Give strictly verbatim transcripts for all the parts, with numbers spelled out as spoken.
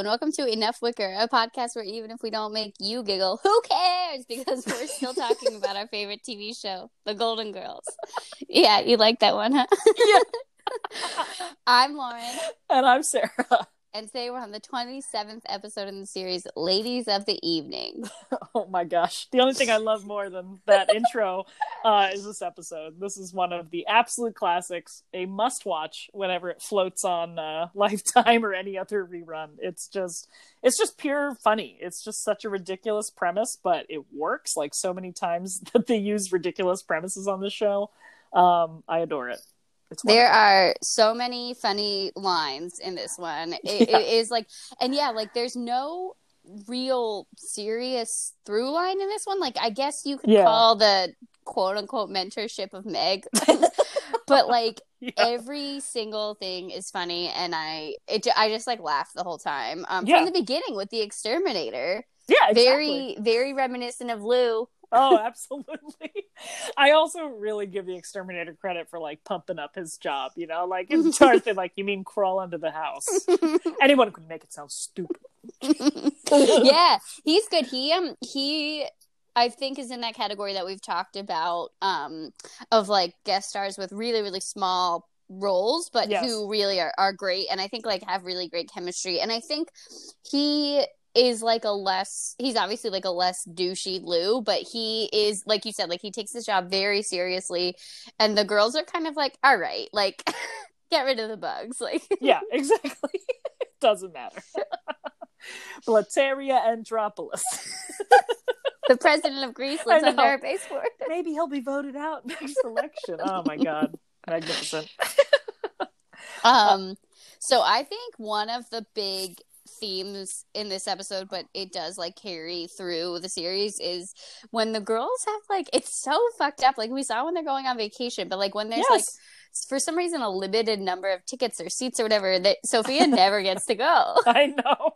and welcome to Enough Wicker, a podcast where even if we don't make you giggle, who cares? Because we're still talking about our favorite T V show, The Golden Girls. Yeah, you like that one, huh? Yeah. I'm Lauren. And I'm Sarah. And today we're on the twenty-seventh episode in the series, Ladies of the Evening. Oh my gosh. The only thing I love more than that intro uh, is this episode. This is one of the absolute classics, a must-watch whenever it floats on uh, Lifetime or any other rerun. It's just, it's just pure funny. It's just such a ridiculous premise, but it works. Like so many times that they use ridiculous premises on the show. Um, I adore it. There are so many funny lines in this one. It, yeah. it is like, and yeah, like there's no real serious through line in this one. Like, I guess you could yeah. call the quote unquote mentorship of Meg, but like yeah. every single thing is funny. And I, it, I just like laughed the whole time um, yeah. from the beginning with the exterminator. Yeah, exactly. Very, very reminiscent of Lou. Oh, absolutely. I also really give the exterminator credit for like pumping up his job, you know, like it's hard to like, you mean crawl under the house. Anyone could make it sound stupid. Yeah, he's good. He, um, he, I think is in that category that we've talked about, um, of like guest stars with really, really small roles, but yes. who really are, are great. And I think like have really great chemistry. And I think he is like a less he's obviously like a less douchey Lou, but he is, like you said, like he takes his job very seriously, and the girls are kind of like, all right, like get rid of the bugs, like yeah, exactly. It doesn't matter. Blateria Andropoulos, the president of Greece, lives under our baseboard. Maybe he'll be voted out next election. Oh my god, magnificent. um so I think one of the big themes in this episode, but it does like carry through the series, is when the girls have like, it's so fucked up, like we saw when they're going on vacation, but like when there's yes. like for some reason a limited number of tickets or seats or whatever, that Sophia never gets to go. I know,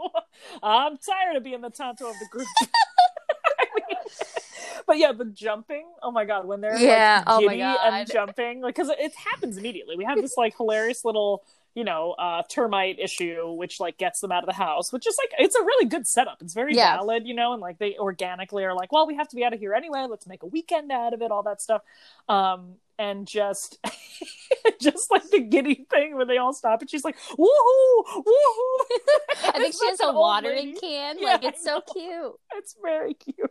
I'm tired of being the tonto of the group. I mean, but yeah, the jumping, oh my god, when they're yeah like, giddy, oh my god, and jumping, like because it happens immediately. We have this like hilarious little, you know, uh, termite issue, which like gets them out of the house, which is like, it's a really good setup. It's very yeah. valid, you know, and like they organically are like, well, we have to be out of here anyway. Let's make a weekend out of it, all that stuff. Um, and just, just like the giddy thing where they all stop and she's like, woohoo, woohoo. I think she has a watering can. Yeah, like it's so cute. It's very cute.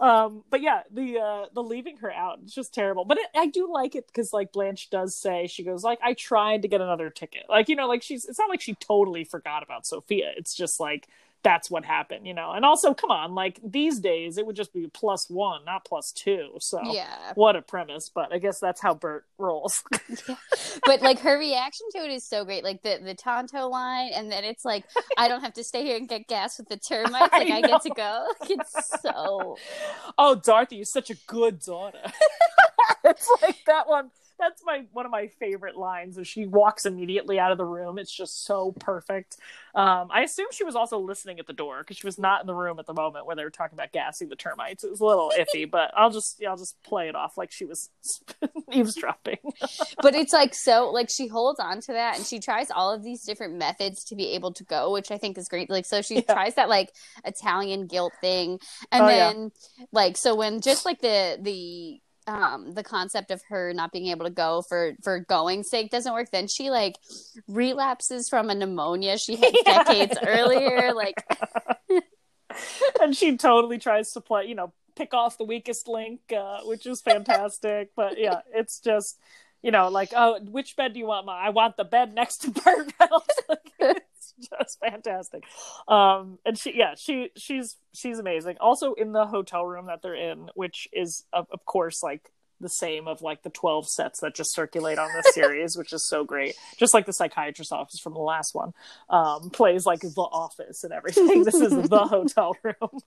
Um, but yeah, the, uh, the leaving her out is just terrible, but it, I do like it because like Blanche does say, she goes like, I tried to get another ticket. Like, you know, like she's, it's not like she totally forgot about Sophia. It's just like, that's what happened, you know? And also, come on, like these days it would just be plus one, not plus two. So yeah. what a premise, but I guess that's how Burt rolls. Yeah. But like her reaction to it is so great. Like the, the Tonto line. And then it's like, I don't have to stay here and get gas with the termites. Like I, I get to go. Like, it's so. Oh, Dorothy, you're such a good daughter. It's like that one. That's my one of my favorite lines. Is she walks immediately out of the room. It's just so perfect. Um, I assume she was also listening at the door because she was not in the room at the moment where they were talking about gassing the termites. It was a little iffy, but I'll just I'll just play it off like she was eavesdropping. But it's like so like she holds on to that and she tries all of these different methods to be able to go, which I think is great. Like so she yeah. tries that like Italian guilt thing, and oh, then yeah. like so when just like the the. Um, the concept of her not being able to go for, for going's sake doesn't work. Then she like relapses from a pneumonia she had yeah, decades earlier. Like, and she totally tries to play, you know, pick off the weakest link, uh, which is fantastic. But yeah, it's just, you know, like, oh, which bed do you want? Ma? I want the bed next to Burt Reynolds. Like, it's just fantastic. Um, and she, yeah, she, she's, she's amazing. Also in the hotel room that they're in, which is of, of course, like the same of like the twelve sets that just circulate on this series, which is so great. Just like the psychiatrist's office from the last one, um, plays like The Office and everything. This is the hotel room.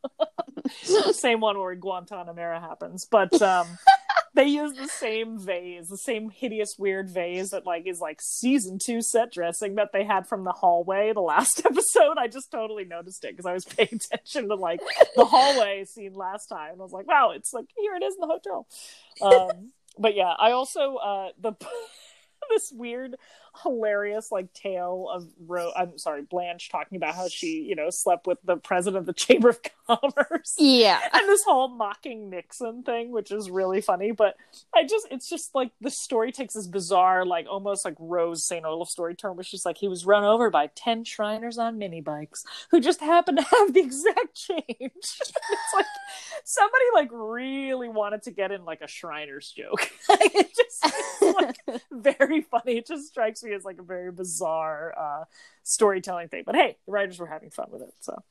Same one where Guantanamera happens, but, um, they use the same vase, the same hideous, weird vase that like is like season two set dressing that they had from the hallway the last episode. I just totally noticed it because I was paying attention to like the hallway scene last time. And I was like, wow, it's like here it is in the hotel. Um, but yeah, I also uh, the this weird hilarious like tale of Ro- I'm sorry, Blanche talking about how she, you know, slept with the president of the Chamber of Commerce. Yeah. And this whole mocking Nixon thing, which is really funny. But I just, it's just like the story takes this bizarre, like almost like Rose Saint Olaf story turn, where she's like, he was run over by ten Shriners on mini bikes who just happened to have the exact change. It's like somebody like really wanted to get in like a Shriners joke. It just it's like very funny. It just strikes me as like a very bizarre uh storytelling thing, but hey, the writers were having fun with it, so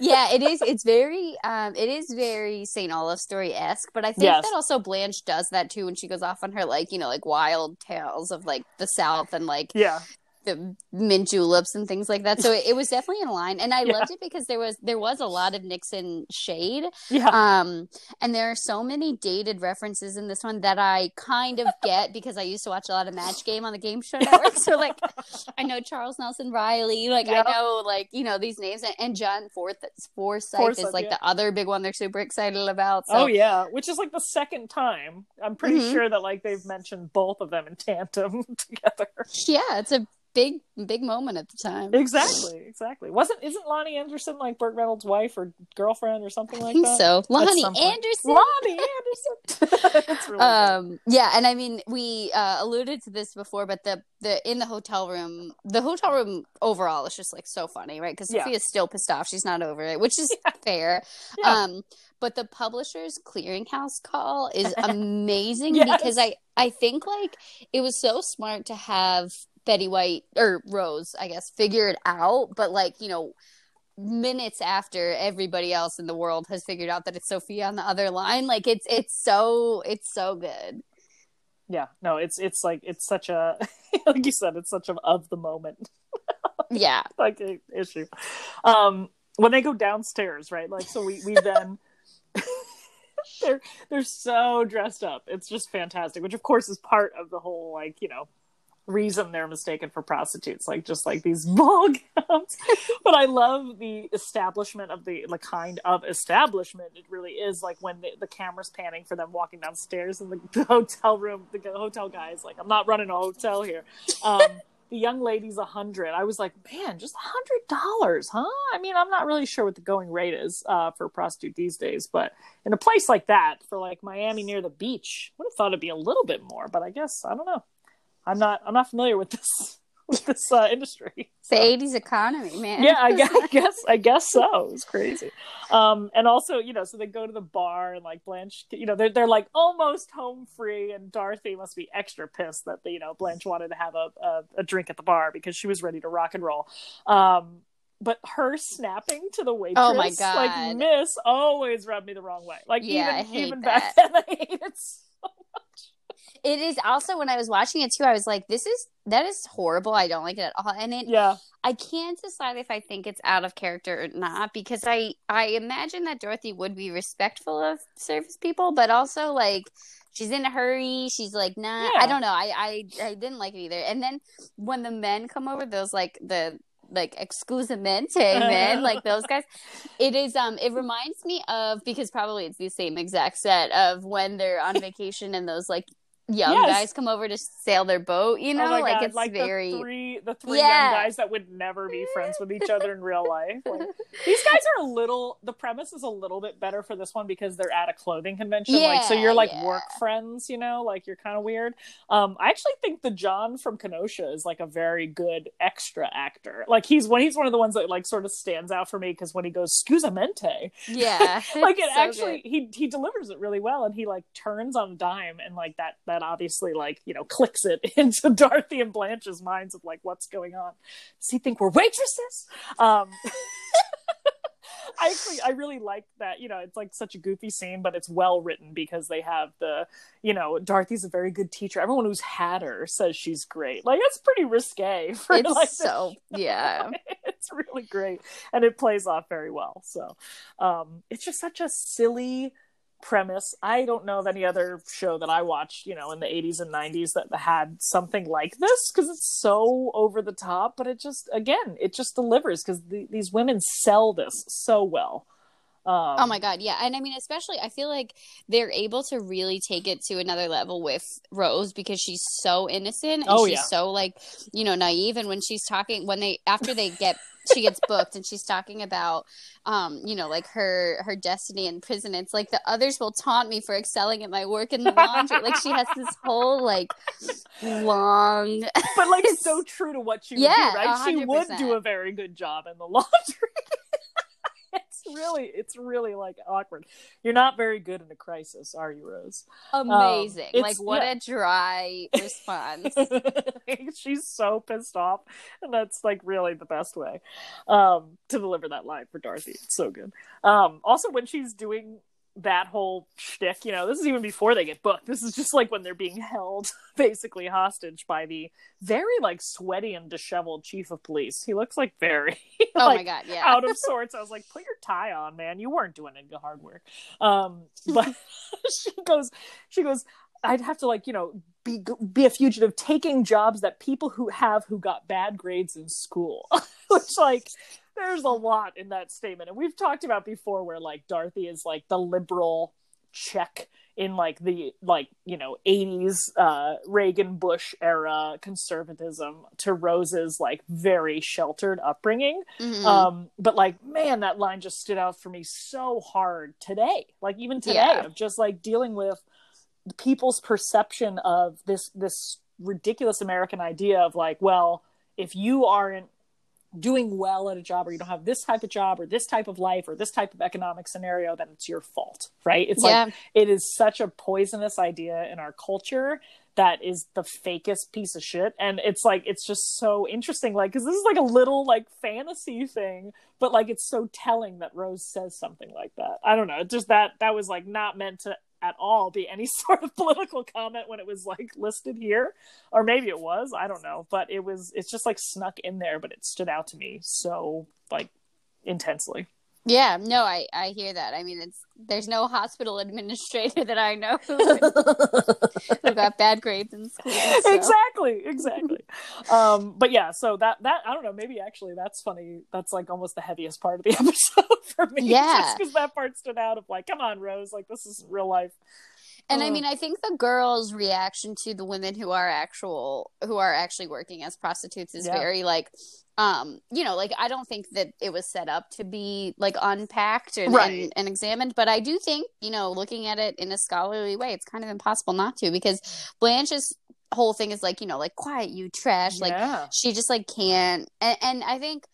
yeah, it is it's very um it is very Saint Olaf story-esque, but I think yes. that also Blanche does that too when she goes off on her like, you know, like wild tales of like the South and like yeah the mint juleps and things like that. So it, it was definitely in line, and I yeah. loved it because there was there was a lot of Nixon shade. Yeah. Um, and there are so many dated references in this one that I kind of get because I used to watch a lot of Match Game on the Game Show Network. So like, I know Charles Nelson Reilly. Like yep. I know like you know these names, and, and John Forsythe Forsythe is like yeah. the other big one they're super excited about. So. Oh yeah, which is like the second time I'm pretty mm-hmm. sure that like they've mentioned both of them in tandem together. Yeah, it's a Big, big moment at the time. Exactly, exactly. Wasn't isn't Loni Anderson like Burt Reynolds' wife or girlfriend or something like that? I think so. Loni Anderson. Loni Anderson. That's really um, good. Yeah, and I mean, we uh, alluded to this before, but the the in the hotel room, the hotel room overall is just like so funny, right? Because yeah. Sophia's still pissed off; she's not over it, which is yeah. fair. Yeah. Um, but the Publisher's Clearinghouse call is amazing yes. because I I think like it was so smart to have Betty White or Rose, I guess, figure it out, but like, you know, minutes after everybody else in the world has figured out that it's Sophia on the other line, like it's it's so it's so good. Yeah, no, it's it's like it's such a like you said, it's such an of the moment. Yeah, like issue. Um, when they go downstairs, right? Like, so we we then. they're they're so dressed up. It's just fantastic, which of course is part of the whole like, you know, reason they're mistaken for prostitutes, like just like these ball gowns. But I love the establishment of the the kind of establishment it really is, like when the, the camera's panning for them walking downstairs in the, the hotel room, the hotel guy's like, I'm not running a hotel here. Um the young lady's a hundred. I was like, man, just a hundred dollars, huh? I mean, I'm not really sure what the going rate is uh for a prostitute these days, but in a place like that, for like Miami near the beach, would have thought it'd be a little bit more, but I guess I don't know. I'm not. I'm not familiar with this with this uh, industry. So. It's the eighties economy, man. Yeah, I guess. I guess, I guess so. It was crazy. Um, and also, you know, so they go to the bar and like Blanche. You know, they're they're like almost home free, and Dorothy must be extra pissed that the, you know, Blanche wanted to have a, a a drink at the bar because she was ready to rock and roll. Um, but her snapping to the waitress, oh my God, like Miss, always rubbed me the wrong way. Like yeah, even I hate even that. Back then, I hate it so much. It is also, when I was watching it too, I was like, this is, that is horrible. I don't like it at all. And it, yeah. I can't decide if I think it's out of character or not, because I, I imagine that Dorothy would be respectful of service people, but also like, she's in a hurry. She's like, nah, yeah. I don't know. I, I, I didn't like it either. And then when the men come over, those like the, like exclusamente men, like those guys, it is um it reminds me of, because probably it's the same exact set of when they're on vacation and those like young yes. guys come over to sail their boat, you know, oh like God. It's like very the three, the three yeah. young guys that would never be friends with each other in real life. Like, these guys are a little, the premise is a little bit better for this one because they're at a clothing convention, yeah, like so you're like yeah. work friends, you know, like you're kind of weird. um I actually think the John from Kenosha is like a very good extra actor. Like he's when he's one of the ones that like sort of stands out for me, because when he goes scusamente, yeah like it so actually good. he he delivers it really well, and he like turns on a dime, and like that that That obviously, like, you know, clicks it into Dorothy and Blanche's minds of like what's going on. Does he think we're waitresses? Um, I actually, I really like that. You know, it's like such a goofy scene, but it's well written because they have the, you know, Dorothy's a very good teacher. Everyone who's had her says she's great. Like that's pretty risque. For it's like so yeah. It's really great, and it plays off very well. So um, it's just such a silly premise. I don't know of any other show that I watched, you know, in the eighties and nineties that had something like this, because it's so over the top, but it just, again, it just delivers because the, these women sell this so well. Um, oh my God, yeah. And I mean, especially, I feel like they're able to really take it to another level with Rose because she's so innocent and oh, she's yeah. so, like, you know, naive. And when she's talking, when they, after they get, she gets booked and she's talking about, um, you know, like her, her destiny in prison. It's like the others will taunt me for excelling at my work in the laundry. Like, she has this whole, like, long. But, like, it's so true to what she yeah, would do, right? one hundred percent. She would do a very good job in the laundry. It's really, it's really like awkward. You're not very good in a crisis, are you, Rose? Amazing. Um, like, what yeah. a dry response. She's so pissed off. And that's like really the best way um, to deliver that line for Dorothy. It's so good. Um, also, when she's doing that whole shtick, you know, this is even before they get booked. This is just like when they're being held basically hostage by the very like sweaty and disheveled chief of police. He looks like very oh like, my God, yeah. out of sorts. I was like, put your tie on, man. You weren't doing any hard work. Um, but she goes, she goes, I'd have to like, you know, be, be a fugitive taking jobs that people who have who got bad grades in school. Which like, there's a lot in that statement. And we've talked about before where like Dorothy is like the liberal Czech in like the, like, you know, eighties uh, Reagan Bush era conservatism to Rose's like very sheltered upbringing. Mm-hmm. Um, but like, man, that line just stood out for me so hard today. Like even today yeah. of just like dealing with people's perception of this this ridiculous American idea of like, well, if you aren't doing well at a job or you don't have this type of job or this type of life or this type of economic scenario, then it's your fault, right? It's yeah. like it is such a poisonous idea in our culture that is the fakest piece of shit. And it's like, it's just so interesting, like, because this is like a little like fantasy thing, but like it's so telling that Rose says something like that. I don't know, just that that was like not meant to at all be any sort of political comment when it was like listed here, or maybe it was, I don't know, but it was, it's just like snuck in there, but it stood out to me so like intensely. Yeah, no, I I hear that. I mean, it's there's no hospital administrator that I know who, who got bad grades in school. So. Exactly, exactly. um, but yeah, so that that I don't know. Maybe actually, that's funny. That's like almost the heaviest part of the episode for me. Yeah, just because that part stood out of like, come on, Rose, like this is real life. And I mean, I think the girls' reaction to the women who are actual, who are actually working as prostitutes is yeah. very like, um, you know, like I don't think that it was set up to be like unpacked and, right. and, and examined. But I do think, you know, looking at it in a scholarly way, it's kind of impossible not to, because Blanche's whole thing is like, you know, like quiet, you trash. Like yeah. she just like can't. And, and I think.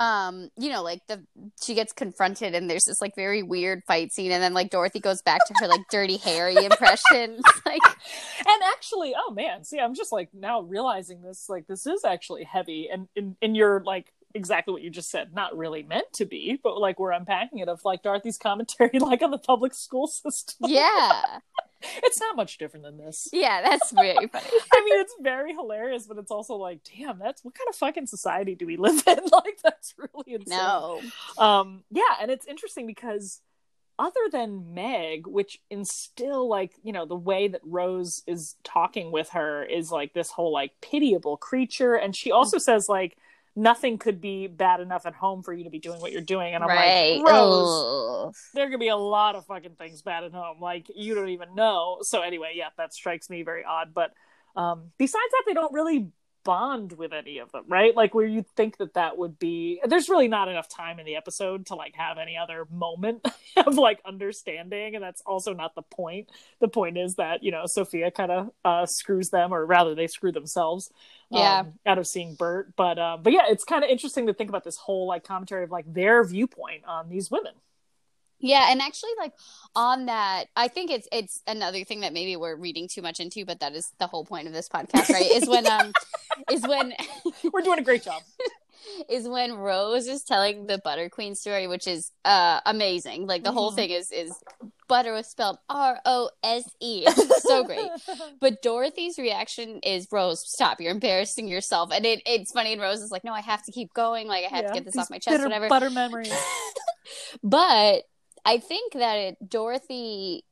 um you know like the she gets confronted and there's this like very weird fight scene, and then like Dorothy goes back to her like Dirty Harry impression. Like, and actually, oh man, see, I'm just like now realizing this, like this is actually heavy, and in in your like exactly what you just said, not really meant to be, but like we're unpacking it of like Dorothy's commentary like on the public school system. Yeah. It's not much different than this. Yeah, that's very funny. I mean, it's very hilarious, but it's also like, damn, that's what kind of fucking society do we live in? Like, that's really insane. No. Um, yeah, and it's interesting because other than Meg, which instill like, you know, the way that Rose is talking with her is like this whole like pitiable creature. And she also says like, nothing could be bad enough at home for you to be doing what you're doing. And I'm right. like, Rose, ugh. There could be a lot of fucking things bad at home. Like, you don't even know. So anyway, yeah, that strikes me very odd. But um, besides that, they don't really bond with any of them, right? Like, where you'd think that that would be... There's really not enough time in the episode to, like, have any other moment of, like, understanding. And that's also not the point. The point is that, you know, Sophia kind of uh, screws them, or rather they screw themselves um, yeah. out of seeing Bert. But, um, but yeah, it's kind of interesting to think about this whole, like, commentary of, like, their viewpoint on these women. Yeah, and actually, like, on that, I think it's it's another thing that maybe we're reading too much into, but that is the whole point of this podcast, right? Is when... yeah. um. Is when we're doing a great job. Is when Rose is telling the Butter Queen story, which is uh, amazing. Like the mm. whole thing is is butter was spelled R O S E. So great. But Dorothy's reaction is, Rose, stop! You're embarrassing yourself. And it it's funny. And Rose is like, no, I have to keep going. Like I have yeah, to get this off my chest. Whatever. Butter memories. But I think that it, Dorothy,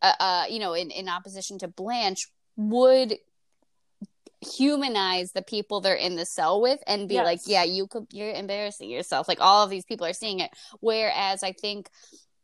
uh, uh, you know, in in opposition to Blanche, would humanize the people they're in the cell with and be yes. like, yeah, you could, you're embarrassing yourself. Like, all of these people are seeing it. Whereas I think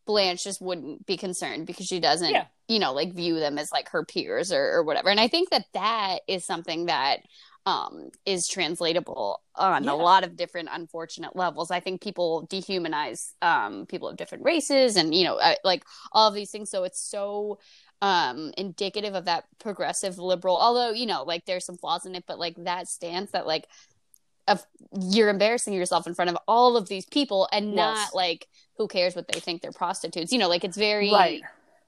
Blanche just wouldn't be concerned because she doesn't, yeah. you know, like view them as like her peers or, or whatever. And I think that that is something that um, is translatable on yeah. a lot of different unfortunate levels. I think people dehumanize um, people of different races and, you know, like all of these things. So it's so um, indicative of that progressive liberal, although, you know, like there's some flaws in it, but like that stance that like of you're embarrassing yourself in front of all of these people and yes. not like, who cares what they think, they're prostitutes, you know, like it's very right.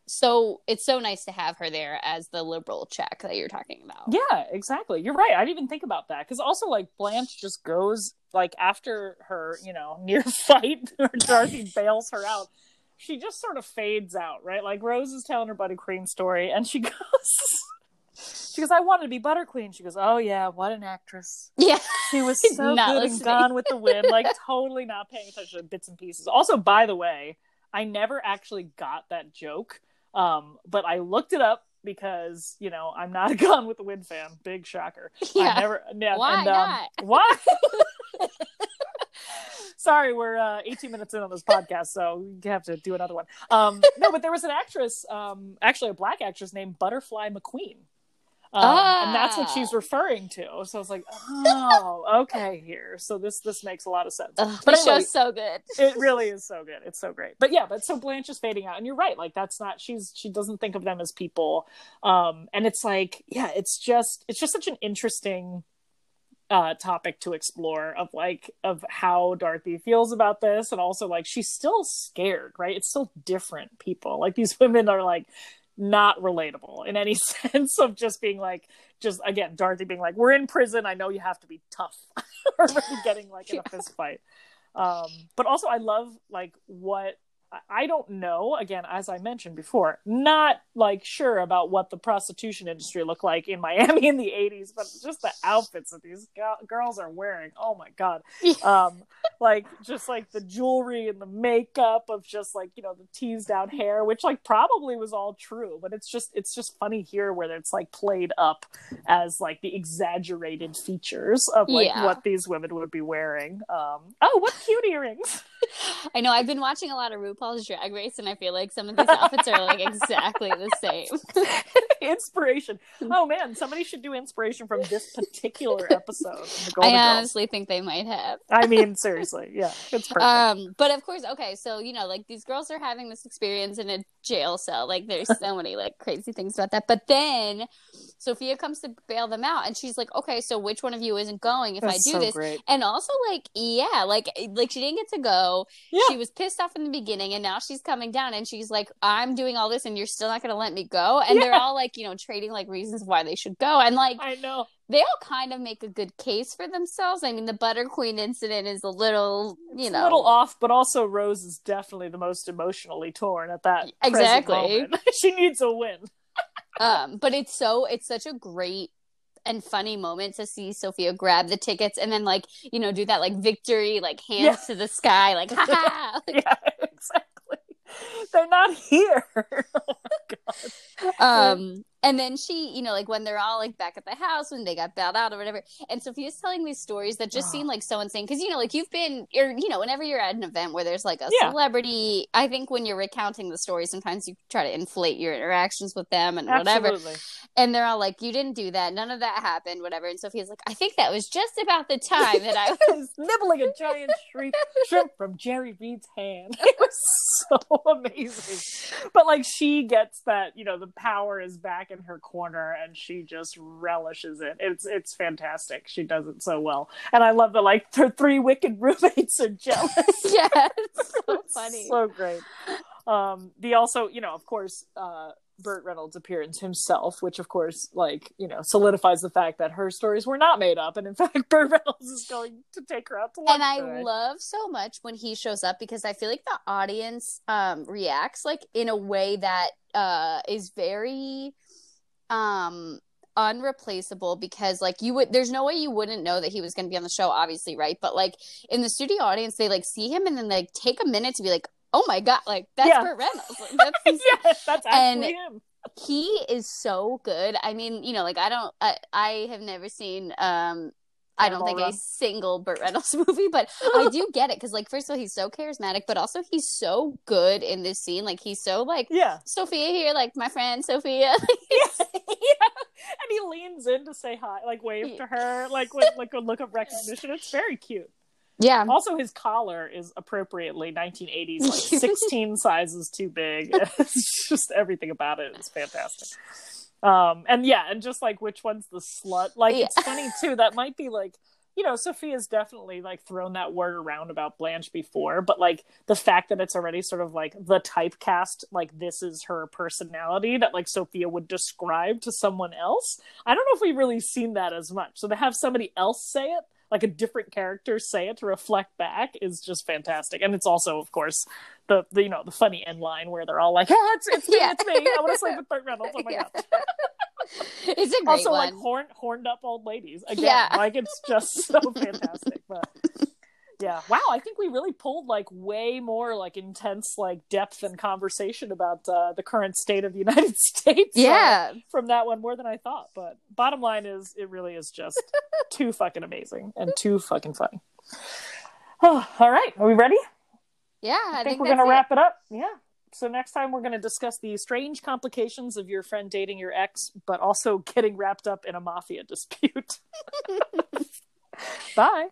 So it's so nice to have her there as the liberal check that you're talking about. Yeah, exactly. You're right. I didn't even think about that. Because also, like, Blanche just goes, like, after her, you know, near fight, or Dorothy bails her out, she just sort of fades out, right? Like, Rose is telling her Butter Queen story, and she goes, she goes, I wanted to be Butter Queen. She goes, oh, yeah, what an actress. Yeah. She was so not good listening. And Gone with the Wind, like, totally not paying attention to bits and pieces. Also, by the way, I never actually got that joke. Um, but I looked it up because, you know, I'm not a Gone with the Wind fan. Big shocker. Yeah. I never, yeah, why and, um, not? Why? Sorry, we're uh, eighteen minutes in on this podcast, so we have to do another one. Um, no, but there was an actress, um, actually a black actress named Butterfly McQueen. Um, ah. And that's what she's referring to. So I was like, oh, okay, here. So this this makes a lot of sense. Ugh, but anyway, show's so good. It really is so good. It's so great. But yeah, but so Blanche is fading out, and you're right. Like that's not she's she doesn't think of them as people. Um, and it's like, yeah, it's just it's just such an interesting uh, topic to explore of like of how Dorothy feels about this, and also like she's still scared, right? It's still different people. Like these women are like. Not relatable in any sense of just being like, just again, Dorothy being like, we're in prison. I know you have to be tough or getting like in yeah. a fist fight. Um, but also I love like what, I don't know, again, as I mentioned before, not like sure about what the prostitution industry looked like in Miami in the eighties, but just the outfits that these go- girls are wearing. Oh my God. Um, like just like the jewelry and the makeup of just like, you know, the teased out hair, which like probably was all true, but it's just, it's just funny here where it's like played up as like the exaggerated features of like yeah. what these women would be wearing. Um, oh, what cute earrings. I know. I've been watching a lot of RuPaul's Drag Race, and I feel like some of these outfits are like exactly the same. Inspiration. Oh man, somebody should do inspiration from this particular episode. Of the Golden I honestly Girls. Think they might have. I mean, seriously, yeah, it's perfect. Um, but of course, okay, so you know, like these girls are having this experience in a jail cell. Like, there's so many like crazy things about that. But then Sophia comes to bail them out, and she's like, "Okay, so which one of you isn't going if That's I do so this?" Great. And also, like, yeah, like, like she didn't get to go. Yeah. She was pissed off in the beginning, and now she's coming down, and she's like, I'm doing all this and you're still not gonna let me go. And yeah. they're all like, you know, trading like reasons why they should go, and like I know they all kind of make a good case for themselves. I mean, the Butter Queen incident is a little, you it's know, a little off, but also Rose is definitely the most emotionally torn at that exactly she needs a win. um but it's so it's such a great and funny moment to see Sophia grab the tickets and then like, you know, do that like victory, like hands yeah. to the sky, like ha ha. Yeah, exactly. They're not here. Oh my God. Um and then she, you know, like when they're all like back at the house when they got bailed out or whatever, and Sophia's telling these stories that just oh. seem like so insane because, you know, like you've been, or you know, whenever you're at an event where there's like a yeah. celebrity, I think when you're recounting the story, sometimes you try to inflate your interactions with them and Absolutely. whatever. And they're all like, you didn't do that. None of that happened, whatever. And Sophia's like, I think that was just about the time that I was nibbling a giant shrimp, shrimp from Jerry Reed's hand. It was so amazing. But like she gets that, you know, the power is back in her corner and she just relishes it. It's it's fantastic. She does it so well. And I love that like her three wicked roommates are jealous. Yeah, it's so it's funny. So great. Um, the also, you know, of course, uh, Burt Reynolds' appearance himself, which of course, like, you know, solidifies the fact that her stories were not made up, and in fact Burt Reynolds is going to take her out to lunch. And I today. love so much when he shows up, because I feel like the audience um reacts like in a way that uh is very um unreplaceable, because like you would there's no way you wouldn't know that he was going to be on the show, obviously, right? But like in the studio audience, they like see him and then they like, take a minute to be like, oh my God, like that's yeah. Burt Reynolds. Like, that's yes, that's actually and, him. He is so good. I mean, you know, like I don't, I, I have never seen, um, I don't think a single Burt Reynolds movie, but I do get it because, like, first of all, he's so charismatic, but also he's so good in this scene. Like, he's so like, yeah, Sophia here, like my friend Sophia. Yeah. Yeah, and he leans in to say hi, like wave to her, like with like a look of recognition. It's very cute. Yeah. Also, his collar is appropriately nineteen eighties, like sixteen sizes too big. It's just everything about it is fantastic. Um, and yeah, and just like which one's the slut? Like, yeah. It's funny too. That might be like, you know, Sophia's definitely like thrown that word around about Blanche before, but like the fact that it's already sort of like the typecast, like this is her personality that like Sophia would describe to someone else. I don't know if we've really seen that as much. So to have somebody else say it, like a different character say it to reflect back, is just fantastic. And it's also, of course, the, the you know, the funny end line where they're all like, ah, it's, it's me, yeah. it's me. I want to sleep with Burt Reynolds. Oh my yeah. God. It's a great also, one. Like, horn, horned up old ladies. Again, yeah. like, it's just so fantastic. But yeah. Wow, I think we really pulled, like, way more, like, intense, like, depth and conversation about uh, the current state of the United States yeah. uh, from that one more than I thought. But bottom line is, it really is just too fucking amazing and too fucking funny. Oh, all right. Are we ready? Yeah. I, I think, think we're going to wrap it up. Yeah. So next time we're going to discuss the strange complications of your friend dating your ex, but also getting wrapped up in a mafia dispute. Bye.